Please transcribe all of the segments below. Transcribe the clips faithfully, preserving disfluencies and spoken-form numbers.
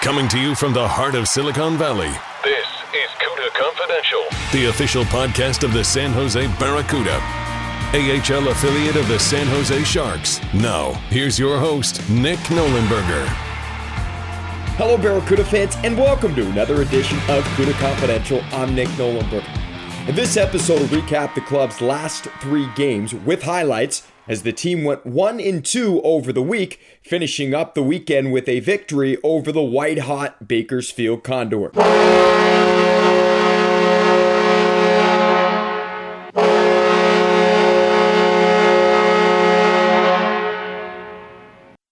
Coming to you from the heart of Silicon Valley, this is Cuda Confidential, the official podcast of the San Jose Barracuda, A H L affiliate of the San Jose Sharks. Now, here's your host, Nick Nolenberger. Hello, Barracuda fans, and welcome to another edition of Cuda Confidential. I'm Nick Nolenberger. In this episode, we'll recap the club's last three games with highlights as the team went one and two over the week, finishing up the weekend with a victory over the white-hot Bakersfield Condors.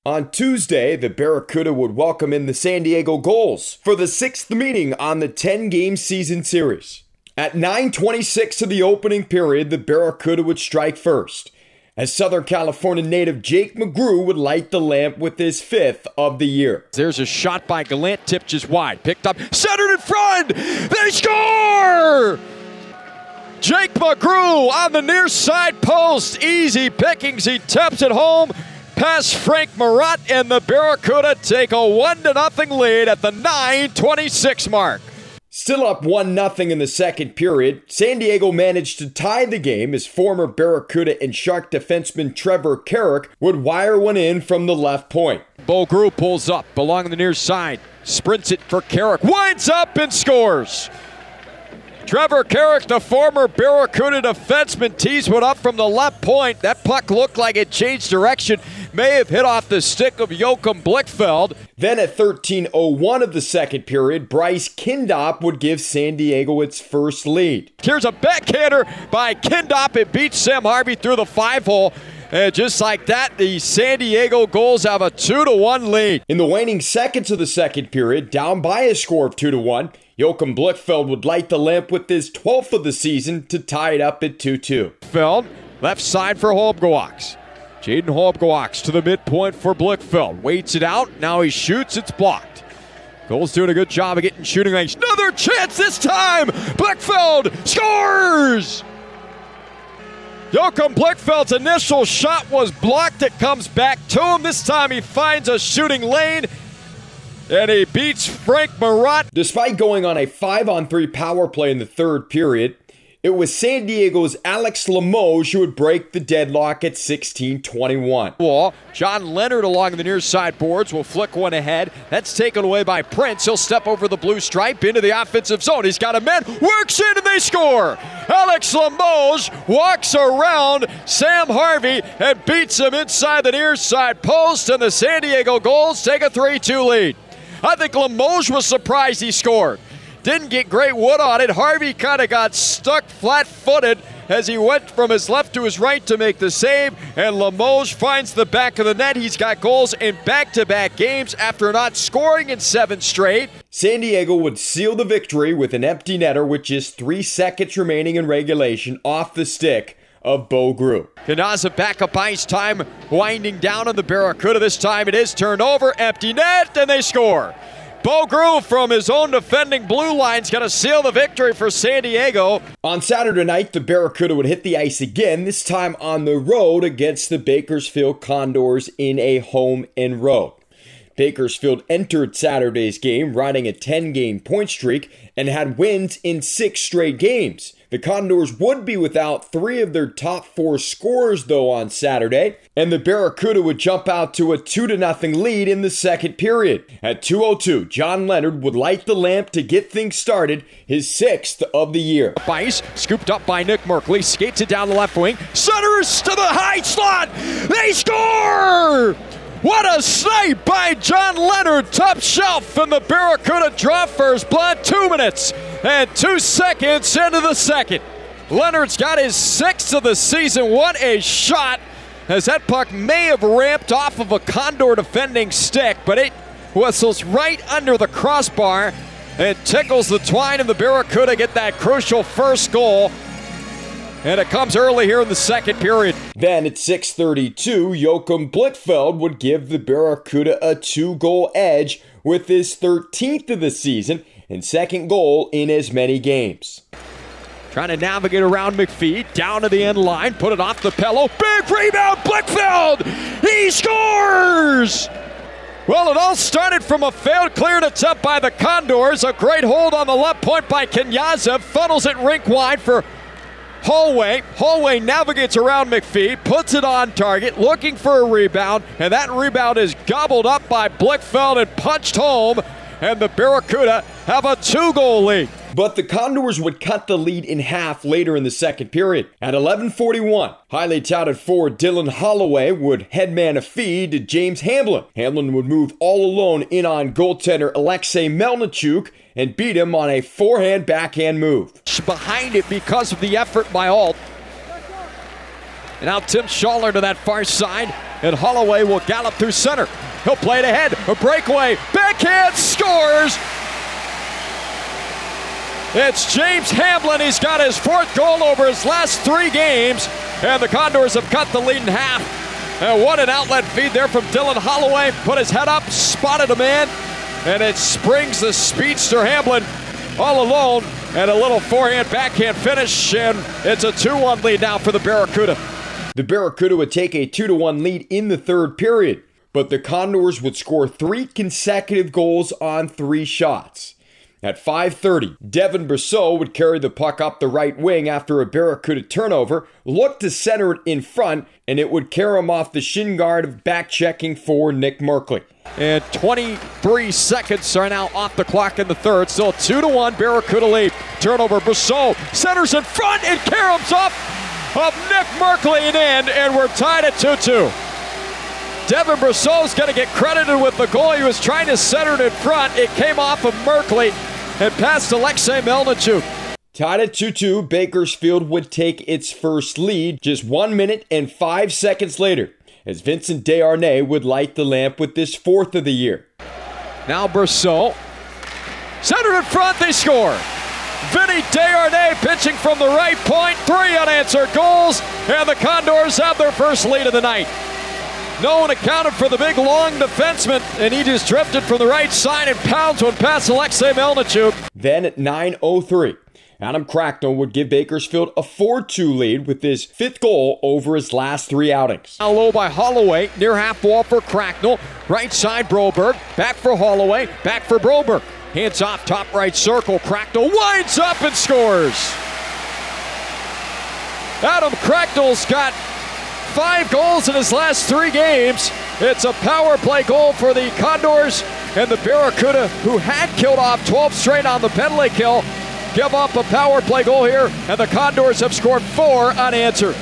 On Tuesday, the Barracuda would welcome in the San Diego Gulls for the sixth meeting on the ten-game season series. At nine twenty-six of the opening period, the Barracuda would strike first, as Southern California native Jake McGrew would light the lamp with his fifth of the year. There's a shot by Gallant, tipped just wide, picked up, centered in front, they score! Jake McGrew on the near side post, easy pickings, he taps it home, past Frank Murat, and the Barracuda take a one to nothing lead at the nine twenty-six mark. Still up one nothing in the second period, San Diego managed to tie the game as former Barracuda and Shark defenseman Trevor Carrick would wire one in from the left point. Beau Groulx pulls up along the near side, sprints it for Carrick, winds up and scores. Trevor Carrick, the former Barracuda defenseman, tees one up from the left point. That puck looked like it changed direction, may have hit off the stick of Joachim Blichfeld. Then at thirteen oh one of the second period, Bryce Kindop would give San Diego its first lead. Here's a backhander by Kindop. It beats Sam Harvey through the five-hole. And just like that, the San Diego Gulls have a two to one lead. In the waning seconds of the second period, down by a score of two to one, Joachim Blichfeld would light the lamp with his twelfth of the season to tie it up at two two. Feld, left side for Holmgren. Jaden Holmgren to the midpoint for Blichfeld. Waits it out, now he shoots, it's blocked. Gulls doing a good job of getting shooting range. Another chance this time! Blichfeld scores! Joachim Blichfeld's initial shot was blocked. It comes back to him. This time he finds a shooting lane, and he beats Frank Murat. Despite going on a five on three power play in the third period, it was San Diego's Alex Limoges who would break the deadlock at sixteen twenty-one. Well, John Leonard along the near side boards will flick one ahead. That's taken away by Prince. He'll step over the blue stripe into the offensive zone. He's got a man, works in, and they score. Alex Limoges walks around Sam Harvey and beats him inside the near side post, and the San Diego Gulls take a three two lead. I think Limoges was surprised he scored. Didn't get great wood on it. Harvey kind of got stuck flat-footed as he went from his left to his right to make the save, and Limoges finds the back of the net. He's got goals in back-to-back games after not scoring in seven straight. San Diego would seal the victory with an empty netter with just three seconds remaining in regulation off the stick of Beau Groulx. Kenyazov back up ice, time winding down on the Barracuda. This time it is turned over, empty net, and they score. Beau Groulx from his own defending blue line's going to seal the victory for San Diego. On Saturday night, the Barracuda would hit the ice again, this time on the road against the Bakersfield Condors in a home and road. Bakersfield entered Saturday's game riding a ten-game point streak and had wins in six straight games. The Condors would be without three of their top four scorers, though, on Saturday, and the Barracuda would jump out to a two to nothing lead in the second period. At two oh two, John Leonard would light the lamp to get things started, his sixth of the year. Bice, scooped up by Nick Merkley, skates it down the left wing, centers to the high slot, they score! What a snipe by John Leonard, top shelf, and the Barracuda draw first blood. Two minutes and two seconds into the second. Leonard's got his sixth of the season. What a shot, as that puck may have ramped off of a Condor defending stick, but it whistles right under the crossbar and tickles the twine of the Barracuda, get that crucial first goal. And it comes early here in the second period. Then at six thirty-two, Joachim Blichfeld would give the Barracuda a two-goal edge with his thirteenth of the season and second goal in as many games. Trying to navigate around McPhee, down to the end line, put it off the pillow. Big rebound, Blichfeld! He scores! Well, it all started from a failed clear to top by the Condors. A great hold on the left point by Kenyazov, funnels it rink wide for Holloway. Holloway navigates around McPhee, puts it on target, looking for a rebound, and that rebound is gobbled up by Blichfeld and punched home, and the Barracuda have a two-goal lead. But the Condors would cut the lead in half later in the second period. At eleven forty-one, highly touted forward Dylan Holloway would headman a feed to James Hamblin. Hamblin would move all alone in on goaltender Alexei Melnichuk and beat him on a forehand backhand move. Behind it because of the effort by Alt. And now Tim Schaller to that far side, and Holloway will gallop through center. He'll play it ahead, a breakaway, backhand, scores! It's James Hamblin. He's got his fourth goal over his last three games, and the Condors have cut the lead in half. And what an outlet feed there from Dylan Holloway. Put his head up, spotted a man, and it springs the speedster Hamblin all alone, and a little forehand backhand finish, and it's a two one lead now for the Barracuda. The Barracuda would take a two to one lead in the third period, but the Condors would score three consecutive goals on three shots. At five thirty, Devin Brousseau would carry the puck up the right wing after a Barracuda turnover, look to center it in front, and it would carry him off the shin guard, back-checking for Nick Merkley. And twenty-three seconds are now off the clock in the third. Still a two to one Barracuda lead. Turnover, Brousseau centers in front and caroms off of Nick Merkley and in, and we're tied at two two. Devin Brousseau's going to get credited with the goal. He was trying to center it in front. It came off of Merkley and past Alexei Melnichuk. Tied at two two, Bakersfield would take its first lead just one minute and five seconds later, as Vincent Desharnais would light the lamp with this fourth of the year. Now Brousseau, centered in front, they score. Vinny Desharnais pitching from the right point, three unanswered goals, and the Condors have their first lead of the night. No one accounted for the big long defenseman, and he just drifted from the right side and pounds one past Alexei Melnichuk. Then at nine oh three, Adam Cracknell would give Bakersfield a four two lead with his fifth goal over his last three outings. Now low by Holloway, near half wall for Cracknell, right side Broberg, back for Holloway, back for Broberg. Hands off, top right circle, Cracknell winds up and scores. Adam Cracknell's got five goals in his last three games. It's a power play goal for the Condors, and the Barracuda, who had killed off twelve straight on the penalty kill, give up a power play goal here, and the Condors have scored four unanswered.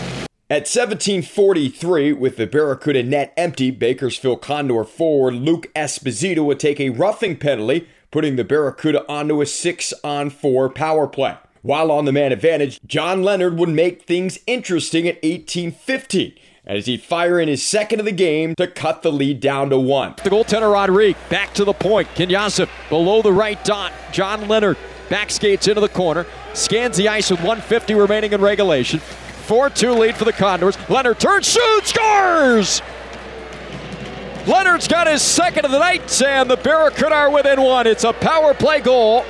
At seventeen forty-three, with the Barracuda net empty, Bakersfield Condor forward Luke Esposito would take a roughing penalty, putting the Barracuda onto a six on four power play. While on the man advantage, John Leonard would make things interesting at eighteen fifteen as he'd fire in his second of the game to cut the lead down to one. The goaltender Rodrigue back to the point. Kenyazov below the right dot. John Leonard back skates into the corner, scans the ice with one fifty remaining in regulation. four two lead for the Condors. Leonard turns, shoots, scores! Leonard's got his second of the night, and the Barracuda are within one. It's a power play goal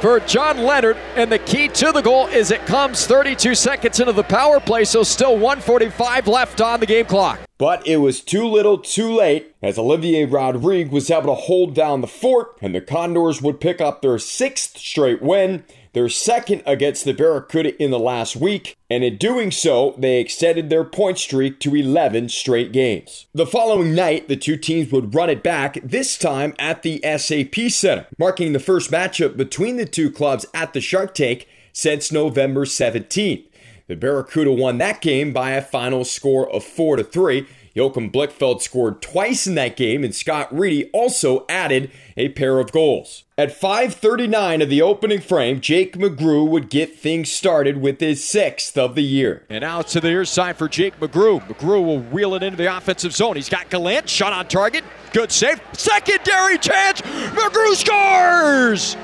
for John Leonard, and the key to the goal is it comes thirty-two seconds into the power play, so still one forty-five left on the game clock. But it was too little too late, as Olivier Rodrigue was able to hold down the fort, and the Condors would pick up their sixth straight win, their second against the Barracuda in the last week, and in doing so, they extended their point streak to eleven straight games. The following night, the two teams would run it back, this time at the S A P Center, marking the first matchup between the two clubs at the Shark Tank since November seventeenth. The Barracuda won that game by a final score of four to three. Joachim Blichfeld scored twice in that game, and Scott Reedy also added a pair of goals. At five thirty-nine of the opening frame, Jake McGrew would get things started with his sixth of the year. And out to the near side for Jake McGrew. McGrew will reel it into the offensive zone. He's got Gallant, shot on target, good save, secondary chance, McGrew scores!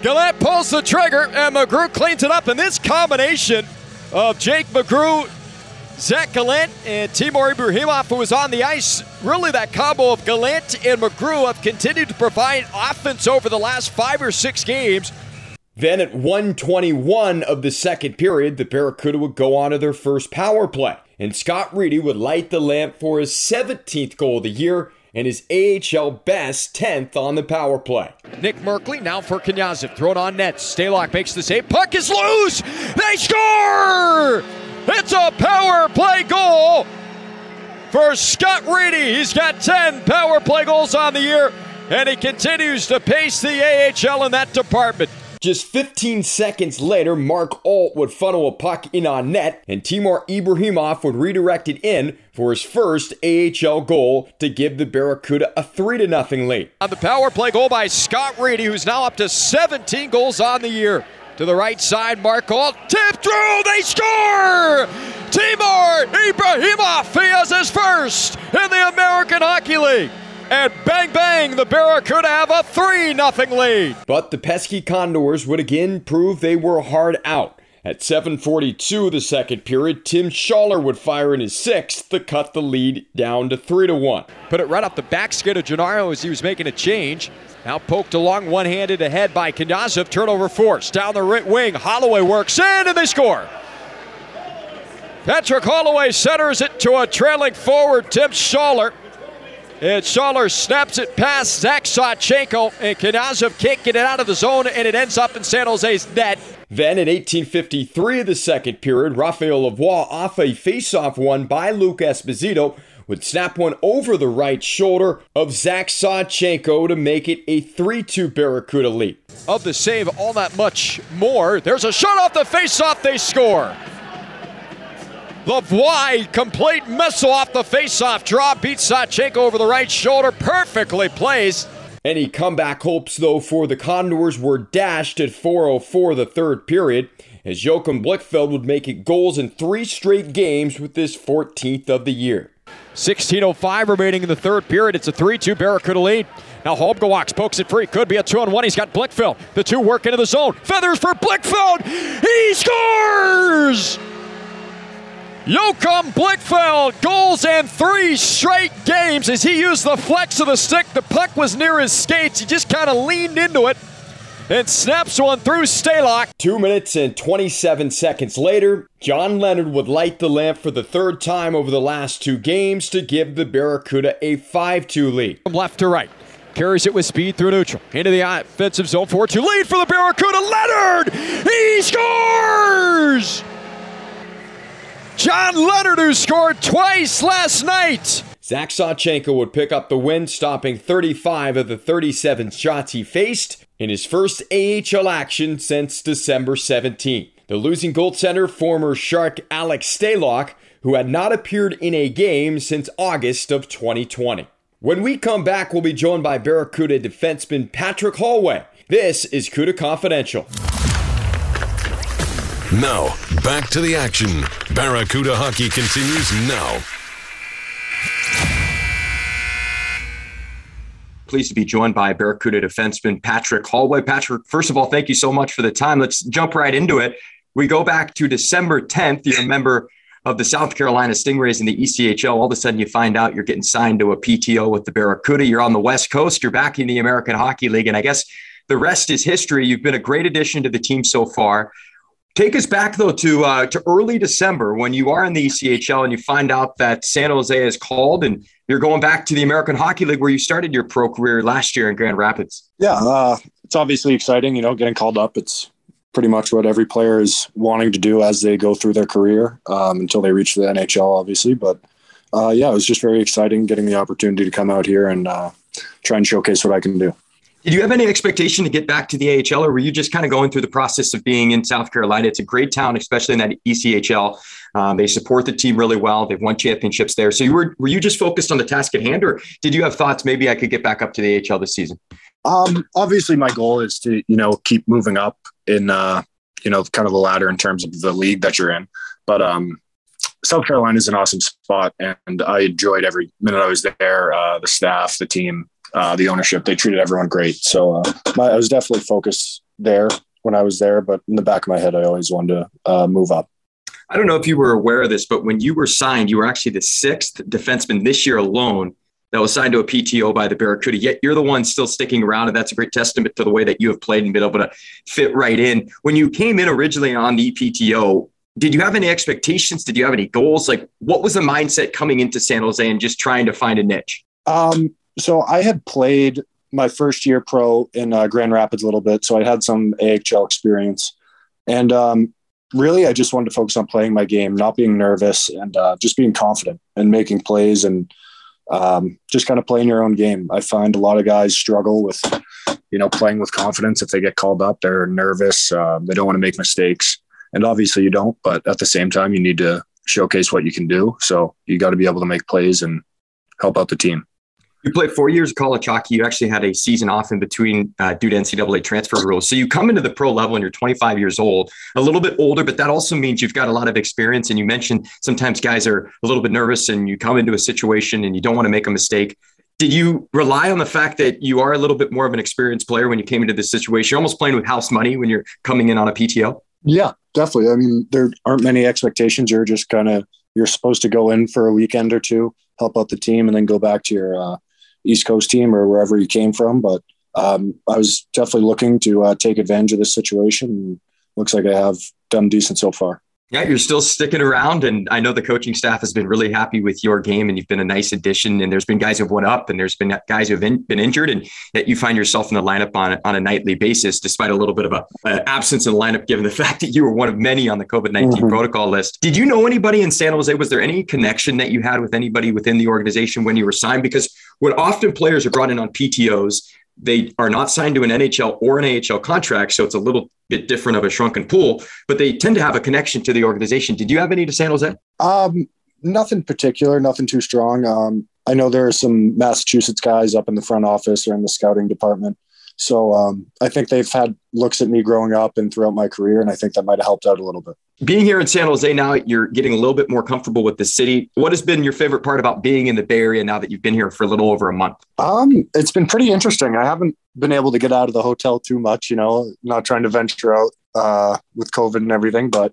Gallant pulls the trigger, and McGrew cleans it up, and this combination of Jake McGrew, Zach Gallant, and Timur Ibrahimov, who was on the ice. Really, that combo of Gallant and McGrew have continued to provide offense over the last five or six games. Then at one twenty-one of the second period, the Barracuda would go on to their first power play. And Scott Reedy would light the lamp for his seventeenth goal of the year and his A H L best tenth on the power play. Nick Merkley now for Kenyazov. Thrown on net. Stalock makes the save. Puck is loose! They score! It's a power play goal for Scott Reedy. He's got ten power play goals on the year, and he continues to pace the A H L in that department. Just fifteen seconds later, Mark Alt would funnel a puck in on net, and Timur Ibrahimov would redirect it in for his first A H L goal to give the Barracuda a three to nothing lead. On the power play goal by Scott Reedy, who's now up to seventeen goals on the year. To the right side, Mark Alt, tip through, they score! Timur Ibrahimov, he has his first in the American Hockey League. And bang, bang, the Barracuda have a three nothing lead. But the pesky Condors would again prove they were hard out. At seven forty-two the second period, Tim Schaller would fire in his sixth to cut the lead down to three to one. Put it right up the backside of Gennaro as he was making a change. Now poked along, one-handed ahead by Kenyazov. Turnover force down the right wing. Holloway works in, and they score. Patrick Holloway centers it to a trailing forward, Tim Schaller. And Schaller snaps it past Zach Sawchenko, and Kenyazov can't get it out of the zone, and it ends up in San Jose's net. Then in eighteen fifty-three of the second period, Raphael Lavoie, off a faceoff won by Luke Esposito, would snap one over the right shoulder of Zach Sawchenko to make it a three two Barracuda lead. Of the save, all that much more. There's a shot off the faceoff. They score. Lavoie, complete missile off the faceoff draw, beats Sawchenko over the right shoulder, perfectly placed. Any comeback hopes, though, for the Condors were dashed at four oh four the third period, as Joachim Blichfeld would make it goals in three straight games with his fourteenth of the year. sixteen oh five remaining in the third period. It's a three two Barracuda lead. Now Holmgawaks pokes it free. Could be a two on one. He's got Blichfeld. The two work into the zone. Feathers for Blichfeld. He scores! Joachim Blichfeld goals in three straight games as he used the flex of the stick. The puck was near his skates. He just kind of leaned into it and snaps one through Stalock. Two minutes and twenty-seven seconds later, John Leonard would light the lamp for the third time over the last two games to give the Barracuda a five two lead. From left to right, carries it with speed through neutral. Into the offensive zone, four two lead for the Barracuda. Leonard, he scores! John Leonard, who scored twice last night. Zach Sawchenko would pick up the win, stopping thirty-five of the thirty-seven shots he faced in his first A H L action since December seventeenth. The losing goaltender, former Shark Alex Stalock, who had not appeared in a game since August of twenty twenty. When we come back, we'll be joined by Barracuda defenseman Patrick Holloway. This is Cuda Confidential. Now, back to the action. Barracuda hockey continues now. Pleased to be joined by Barracuda defenseman Patrick Holloway. Patrick, first of all, thank you so much for the time. Let's jump right into it. We go back to December tenth. You're a member of the South Carolina Stingrays in the E C H L. All of a sudden, you find out you're getting signed to a P T O with the Barracuda. You're on the West Coast. You're back in the American Hockey League. And I guess the rest is history. You've been a great addition to the team so far. Take us back, though, to uh, to early December when you are in the E C H L and you find out that San Jose is called and you're going back to the American Hockey League where you started your pro career last year in Grand Rapids. Yeah, uh, it's obviously exciting, you know, getting called up. It's pretty much what every player is wanting to do as they go through their career um, until they reach the N H L, obviously. But, uh, yeah, it was just very exciting getting the opportunity to come out here and uh, try and showcase what I can do. Did you have any expectation to get back to the A H L, or were you just kind of going through the process of being in South Carolina? It's a great town, especially in that E C H L. Um, they support the team really well. They've won championships there. So you were, were you just focused on the task at hand, or did you have thoughts maybe I could get back up to the A H L this season? Um, obviously my goal is to, you know, keep moving up in, uh, you know, kind of the ladder in terms of the league that you're in. But um, South Carolina is an awesome spot, and I enjoyed every minute I was there. Uh, the staff, the team, Uh, the ownership, they treated everyone great. So uh, my, I was definitely focused there when I was there, but in the back of my head, I always wanted to uh, move up. I don't know if you were aware of this, but when you were signed, you were actually the sixth defenseman this year alone that was signed to a P T O by the Barracuda, yet you're the one still sticking around, and that's a great testament to the way that you have played and been able to fit right in. When you came in originally on the P T O, did you have any expectations? Did you have any goals? Like, what was the mindset coming into San Jose and just trying to find a niche? Um, So I had played my first year pro in uh, Grand Rapids a little bit. So I had some A H L experience, and um, really, I just wanted to focus on playing my game, not being nervous, and uh, just being confident and making plays, and um, just kind of playing your own game. I find a lot of guys struggle with, you know, playing with confidence. If they get called up, they're nervous. Uh, they don't want to make mistakes, and obviously you don't, but at the same time, you need to showcase what you can do. So you got to be able to make plays and help out the team. You played four years of college hockey. You actually had a season off in between uh, due to N C double A transfer rules. So you come into the pro level and you're twenty-five years old, a little bit older, but that also means you've got a lot of experience. And you mentioned sometimes guys are a little bit nervous, and you come into a situation and you don't want to make a mistake. Did you rely on the fact that you are a little bit more of an experienced player when you came into this situation? You're almost playing with house money when you're coming in on a P T O? Yeah, definitely. I mean, there aren't many expectations. You're just kind of, you're supposed to go in for a weekend or two, help out the team, and then go back to your uh, East Coast team or wherever you came from. But um, I was definitely looking to uh, take advantage of this situation. Looks like I have done decent so far. Yeah, you're still sticking around, and I know the coaching staff has been really happy with your game, and you've been a nice addition, and there's been guys who have went up, and there's been guys who have in, been injured, and that you find yourself in the lineup on, on a nightly basis, despite a little bit of a, a absence in the lineup, given the fact that you were one of many on the COVID nineteen mm-hmm. protocol list. Did you know anybody in San Jose? Was there any connection that you had with anybody within the organization when you were signed? Because when often players are brought in on P T Os, they are not signed to an N H L or an A H L contract, so it's a little bit different of a shrunken pool, but they tend to have a connection to the organization. Did you have any to San Jose? Um, nothing particular, nothing too strong. Um, I know there are some Massachusetts guys up in the front office or in the scouting department. So um, I think they've had looks at me growing up and throughout my career, and I think that might have helped out a little bit. Being here in San Jose now, you're getting a little bit more comfortable with the city. What has been your favorite part about being in the Bay Area now that you've been here for a little over a month? Um, it's been pretty interesting. I haven't been able to get out of the hotel too much, you know, not trying to venture out uh, with COVID and everything, but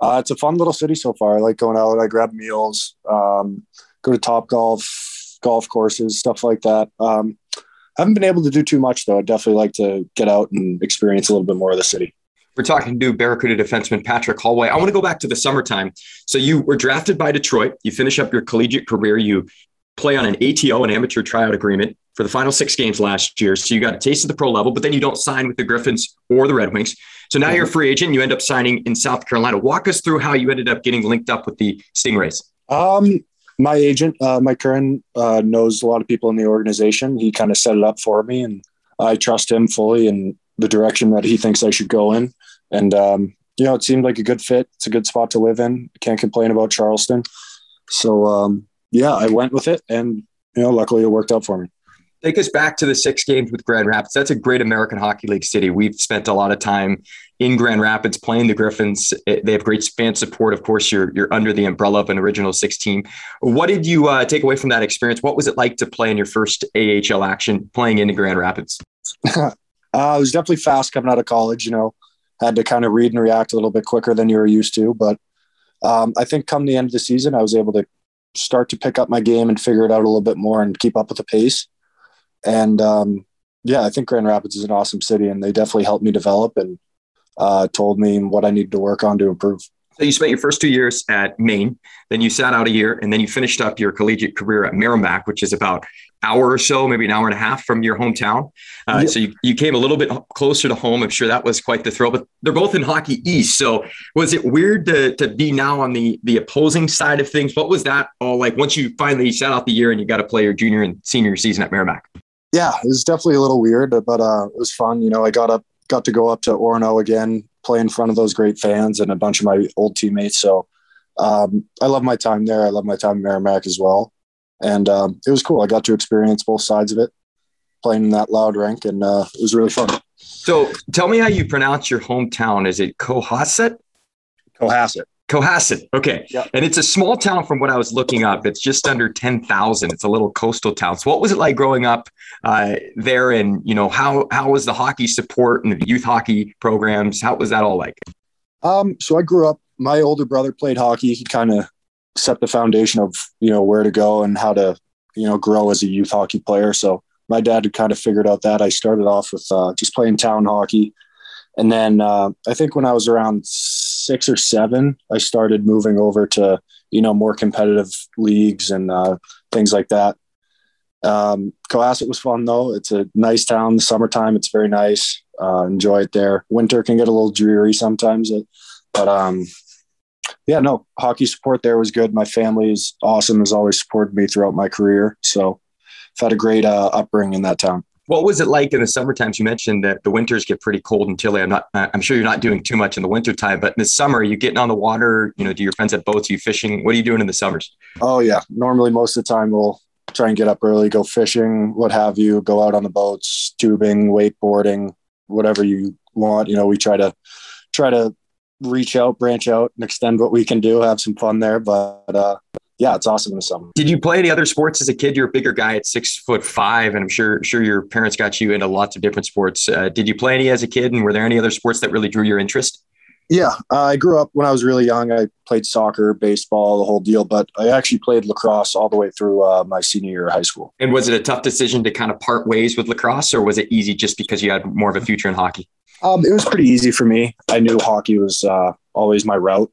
uh, it's a fun little city so far. I like going out. I grab meals, um, go to Topgolf, golf courses, stuff like that. Um, I haven't been able to do too much, though. I'd definitely like to get out and experience a little bit more of the city. We're talking to Barracuda defenseman Patrick Holloway. I want to go back to the summertime. So you were drafted by Detroit. You finish up your collegiate career. You play on an A T O, an amateur tryout agreement, for the final six games last year. So you got a taste of the pro level, but then you don't sign with the Griffins or the Red Wings. So now mm-hmm. you're a free agent. You end up signing in South Carolina. Walk us through how you ended up getting linked up with the Stingrays. Um. My agent, uh, Mike Curran, uh, knows a lot of people in the organization. He kind of set it up for me, and I trust him fully in the direction that he thinks I should go in. And, um, you know, it seemed like a good fit. It's a good spot to live in. Can't complain about Charleston. So, um, yeah, I went with it, and, you know, luckily it worked out for me. Take us back to the six games with Grand Rapids. That's a great American Hockey League city. We've spent a lot of time in Grand Rapids playing the Griffins. They have great fan support. Of course, you're you're under the umbrella of an original six team. What did you uh, take away from that experience? What was it like to play in your first A H L action playing into Grand Rapids? uh, I was definitely fast coming out of college, you know, had to kind of read and react a little bit quicker than you were used to. But um, I think come the end of the season, I was able to start to pick up my game and figure it out a little bit more and keep up with the pace. And, um, yeah, I think Grand Rapids is an awesome city, and they definitely helped me develop and uh, told me what I needed to work on to improve. So you spent your first two years at Maine, then you sat out a year, and then you finished up your collegiate career at Merrimack, which is about an hour or so, maybe an hour and a half from your hometown. Uh, yep. So you, you came a little bit closer to home. I'm sure that was quite the thrill, but they're both in Hockey East. So was it weird to, to be now on the, the opposing side of things? What was that all like once you finally sat out the year and you got to play your junior and senior season at Merrimack? yeah, it was definitely a little weird, but uh, it was fun. You know, I got up, got to go up to Orono again, play in front of those great fans and a bunch of my old teammates. So um, I love my time there. I love my time in Merrimack as well. And um, it was cool. I got to experience both sides of it, playing in that loud rink, and uh, it was really fun. So tell me how you pronounce your hometown. Is it Cohasset? Cohasset. Cohasset. Okay. Yep. And it's a small town from what I was looking up. It's just under ten thousand. It's a little coastal town. So what was it like growing up uh, there? And, you know, how, how was the hockey support and the youth hockey programs? How was that all like? Um, so I grew up, my older brother played hockey. He kind of set the foundation of, you know, where to go and how to, you know, grow as a youth hockey player. So my dad had kind of figured out that. I started off with uh, just playing town hockey. And then uh, I think when I was around six or seven, I started moving over to, you know, more competitive leagues and uh, things like that. Um, Cohasset was fun, though. It's a nice town. The summertime, it's very nice. Uh, enjoy it there. Winter can get a little dreary sometimes. But, um, yeah, no, hockey support there was good. My family is awesome, has always supported me throughout my career. So I've had a great uh, upbringing in that town. What was it like in the summer times? You mentioned that the winters get pretty cold and chilly. I'm not, I'm sure you're not doing too much in the winter time, but in the summer, are you getting on the water? You know, do your friends have boats? Are you fishing? What are you doing in the summers? Oh yeah. Normally most of the time we'll try and get up early, go fishing, what have you, go out on the boats, tubing, wakeboarding, whatever you want. You know, we try to try to reach out, branch out and extend what we can do, have some fun there. But, uh, yeah, it's awesome in the summer. Did you play any other sports as a kid? You're a bigger guy at six foot five, and I'm sure sure your parents got you into lots of different sports. Uh, did you play any as a kid, and were there any other sports that really drew your interest? Yeah, uh, I grew up when I was really young. I played soccer, baseball, the whole deal, but I actually played lacrosse all the way through uh, my senior year of high school. And was it a tough decision to kind of part ways with lacrosse, or was it easy just because you had more of a future in hockey? Um, it was pretty easy for me. I knew hockey was uh, always my route.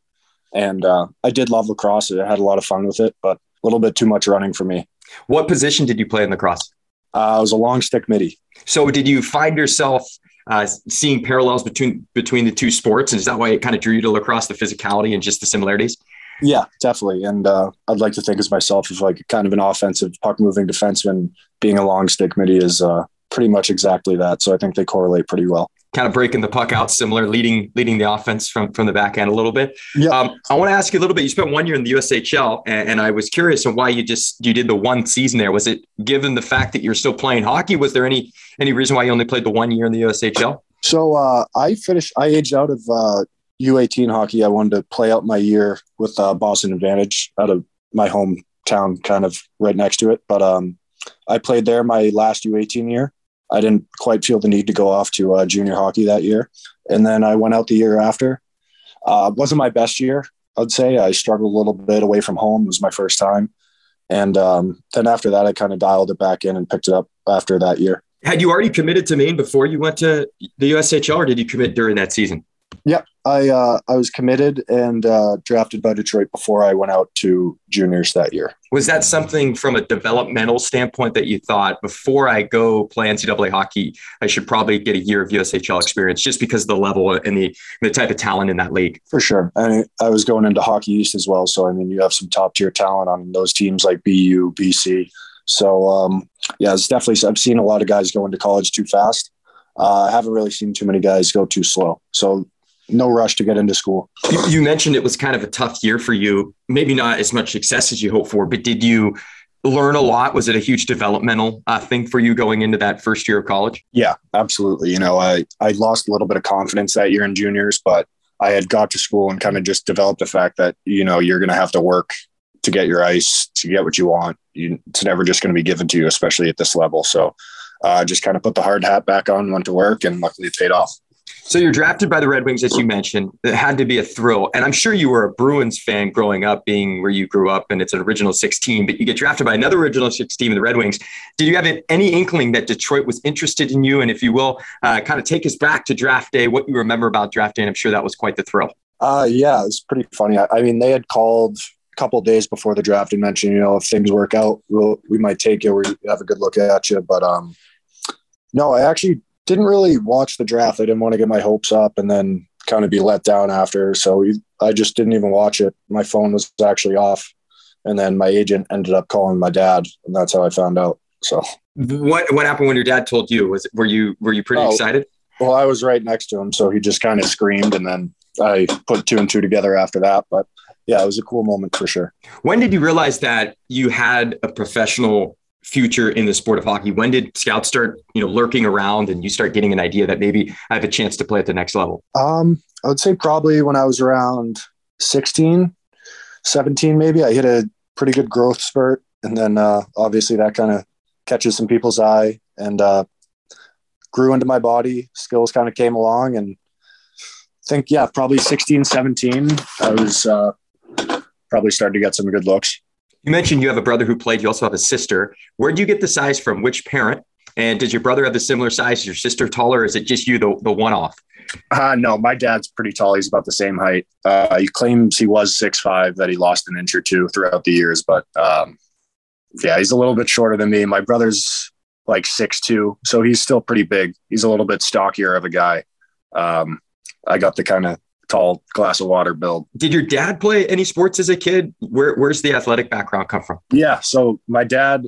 And uh, I did love lacrosse. I had a lot of fun with it, but a little bit too much running for me. What position did you play in lacrosse? Uh, I was a long stick middie. So did you find yourself uh, seeing parallels between between the two sports? And is that why it kind of drew you to lacrosse, the physicality and just the similarities? Yeah, definitely. And uh, I'd like to think of myself as like kind of an offensive puck moving defenseman. Being a long stick middie is uh, pretty much exactly that. So I think they correlate pretty well. Kind of breaking the puck out, similar, leading leading the offense from, from the back end a little bit. Yep. Um, I want to ask you a little bit. You spent one year in the U S H L, and, and I was curious on why you just you did the one season there. Was it given the fact that you're still playing hockey? Was there any any reason why you only played the one year in the U S H L? So uh, I finished. I aged out of uh, U eighteen hockey. I wanted to play out my year with uh, Boston Advantage out of my hometown, kind of right next to it. But um, I played there my last U eighteen year. I didn't quite feel the need to go off to uh, junior hockey that year. And then I went out the year after. Uh, wasn't my best year, I'd say. I struggled a little bit away from home. It was my first time. And um, then after that, I kind of dialed it back in and picked it up after that year. Had you already committed to Maine before you went to the U S H L, or did you commit during that season? Yep. I uh, I was committed and uh, drafted by Detroit before I went out to juniors that year. Was that something from a developmental standpoint that you thought, before I go play N C double A hockey, I should probably get a year of U S H L experience just because of the level and the the type of talent in that league? For sure. I mean, I was going into Hockey East as well. So, I mean, you have some top tier talent on those teams like B U, B C. So, um, yeah, it's definitely, I've seen a lot of guys go into college too fast. Uh, I haven't really seen too many guys go too slow. So, no rush to get into school. You, you mentioned it was kind of a tough year for you. Maybe not as much success as you hoped for, but did you learn a lot? Was it a huge developmental uh, thing for you going into that first year of college? Yeah, absolutely. You know, I, I lost a little bit of confidence that year in juniors, but I had got to school and kind of just developed the fact that, you know, you're going to have to work to get your ice, to get what you want. You, it's never just going to be given to you, especially at this level. So I uh, just kind of put the hard hat back on, went to work, and luckily it paid off. So you're drafted by the Red Wings, as you mentioned. It had to be a thrill. And I'm sure you were a Bruins fan growing up, being where you grew up, and it's an original sixteen, but you get drafted by another original sixteen in the Red Wings. Did you have any inkling that Detroit was interested in you? And if you will, uh, kind of take us back to draft day, what you remember about draft day. And I'm sure that was quite the thrill. Uh, yeah, it's pretty funny. I, I mean, they had called a couple of days before the draft and mentioned, you know, if things work out, we'll, we might take you. We have a good look at you. But um, no, I actually didn't really watch the draft. I didn't want to get my hopes up and then kind of be let down after. So I just didn't even watch it. My phone was actually off. And then my agent ended up calling my dad, and that's how I found out. So what what happened when your dad told you? Was it, were you were you pretty oh, excited? Well, I was right next to him, so he just kind of screamed, and then I put two and two together after that. But yeah, it was a cool moment for sure. When did you realize that you had a professional future in the sport of hockey? When did scouts start, you know, lurking around and you start getting an idea that maybe I have a chance to play at the next level? Um, I would say probably when I was around sixteen, seventeen, maybe. I hit a pretty good growth spurt. And then uh, obviously that kind of catches some people's eye, and uh, grew into my body. Skills kind of came along, and I think, yeah, probably sixteen, seventeen, I was uh, probably starting to get some good looks. You mentioned you have a brother who played. You also have a sister. Where do you get the size from? Which parent? And does your brother have a similar size? Is your sister taller? Or is it just you, the, the one-off? Uh, no, my dad's pretty tall. He's about the same height. Uh, he claims he was six five, that he lost an inch or two throughout the years. But, um, yeah, he's a little bit shorter than me. My brother's like six two, so he's still pretty big. He's a little bit stockier of a guy. Um, I got the kind of tall glass of water build. Did your dad play any sports as a kid? Where, where's the athletic background come from? Yeah. So my dad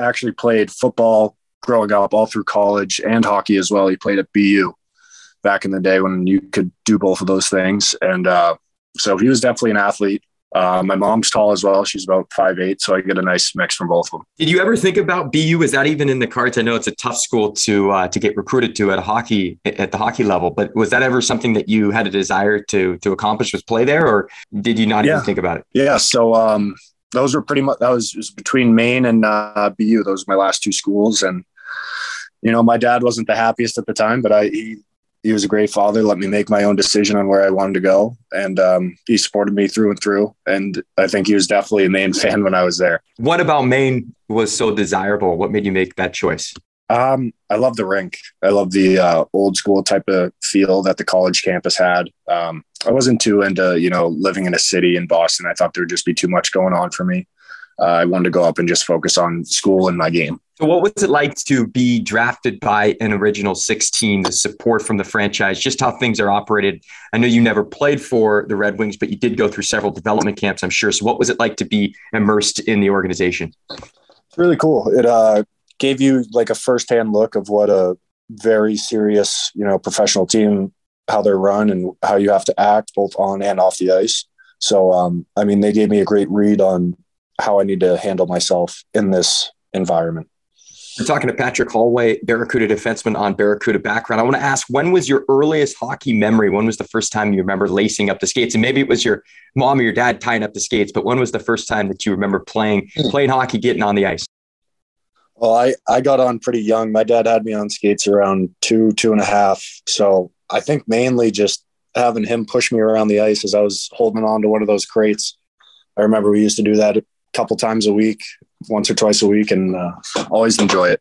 actually played football growing up all through college, and hockey as well. He played at B U back in the day when you could do both of those things. And uh, so he was definitely an athlete. Uh, my mom's tall as well. She's about five eight, so I get a nice mix from both of them. Did you ever think about B U? Is that even in the cards? I know it's a tough school to uh, to get recruited to at a hockey at the hockey level, but was that ever something that you had a desire to to accomplish, was play there, or did you not yeah. even think about it? Yeah, so um, those were pretty much that was, was between Maine and uh, B U. Those were my last two schools, and you know, my dad wasn't the happiest at the time, but I. He, He was a great father, let me make my own decision on where I wanted to go. And um, he supported me through and through. And I think he was definitely a Maine fan when I was there. What about Maine was so desirable? What made you make that choice? Um, I love the rink. I love the uh, old school type of feel that the college campus had. Um, I wasn't too into, you know, living in a city in Boston. I thought there would just be too much going on for me. Uh, I wanted to go up and just focus on school and my game. So what was it like to be drafted by an original sixteen, the support from the franchise, just how things are operated? I know you never played for the Red Wings, but you did go through several development camps, I'm sure. So what was it like to be immersed in the organization? It's really cool. It uh, gave you like a firsthand look of what a very serious, you know, professional team, how they're run and how you have to act both on and off the ice. So, um, I mean, they gave me a great read on how I need to handle myself in this environment. We're talking to Patrick Holloway, Barracuda defenseman on Barracuda background. I want to ask, when was your earliest hockey memory? When was the first time you remember lacing up the skates? And maybe it was your mom or your dad tying up the skates, but when was the first time that you remember playing, playing hockey, getting on the ice? Well, I, I got on pretty young. My dad had me on skates around two, two and a half. So I think mainly just having him push me around the ice as I was holding on to one of those crates. I remember we used to do that a couple times a week, once or twice a week, and uh, always enjoy it.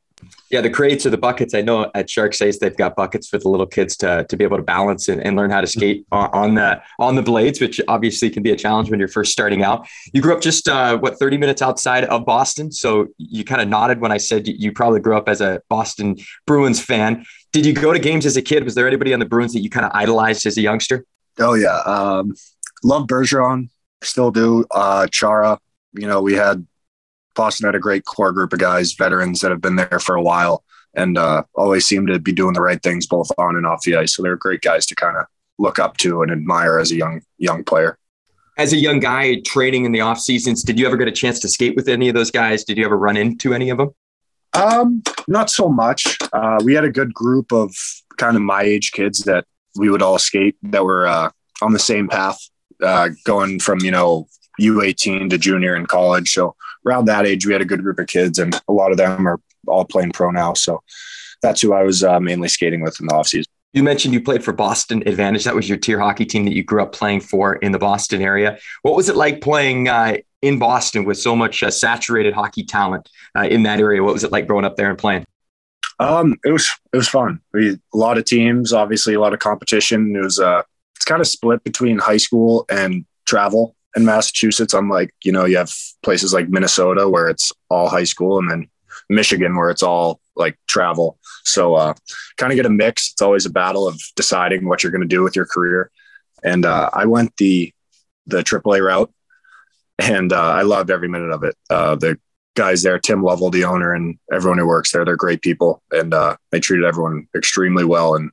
Yeah, the crates or the buckets. I know at Shark's Ace, they've got buckets for the little kids to to be able to balance and, and learn how to skate on, on the on the blades, which obviously can be a challenge when you're first starting out. You grew up just, uh, what, thirty minutes outside of Boston. So you kind of nodded when I said you, you probably grew up as a Boston Bruins fan. Did you go to games as a kid? Was there anybody on the Bruins that you kind of idolized as a youngster? Oh, yeah. Um, love Bergeron. Still do. Uh, Chara. You know, we had Boston had a great core group of guys, veterans that have been there for a while, and uh, always seem to be doing the right things both on and off the ice. So they're great guys to kind of look up to and admire as a young young player. As a young guy training in the off seasons, did you ever get a chance to skate with any of those guys? Did you ever run into any of them? Um, not so much. Uh, we had a good group of kind of my age kids that we would all skate that were uh, on the same path, uh, going from, you know, U eighteen to junior in college. So around that age, we had a good group of kids, and a lot of them are all playing pro now. So that's who I was uh, mainly skating with in the offseason. You mentioned you played for Boston Advantage. That was your tier hockey team that you grew up playing for in the Boston area. What was it like playing uh, in Boston with so much uh, saturated hockey talent uh, in that area? What was it like growing up there and playing? Um, it was it was fun. We, a lot of teams, obviously a lot of competition. It was uh, it's kind of split between high school and travel. In Massachusetts, I'm like, you know, you have places like Minnesota where it's all high school, and then Michigan where it's all like travel. So uh, kind of get a mix. It's always a battle of deciding what you're going to do with your career. And uh, I went the the triple A route, and uh, I loved every minute of it. Uh, the guys there, Tim Lovell, the owner, and everyone who works there, they're great people. And uh, they treated everyone extremely well, and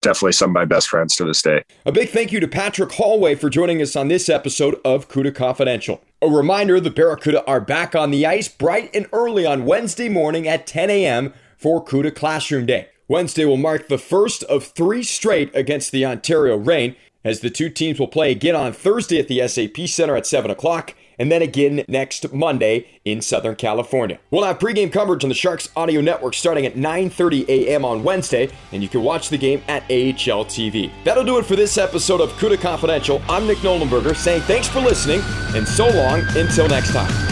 definitely some of my best friends to this day. A big thank you to Patrick Holloway for joining us on this episode of Cuda Confidential. A reminder, the Barracuda are back on the ice bright and early on Wednesday morning at ten a.m. for Cuda Classroom Day. Wednesday will mark the first of three straight against the Ontario Reign, as the two teams will play again on Thursday at the S A P Center at seven o'clock, and then again next Monday in Southern California. We'll have pregame coverage on the Sharks Audio Network starting at nine thirty a.m. on Wednesday, and you can watch the game at A H L T V. That'll do it for this episode of Cuda Confidential. I'm Nick Nolenberger, saying thanks for listening, and so long until next time.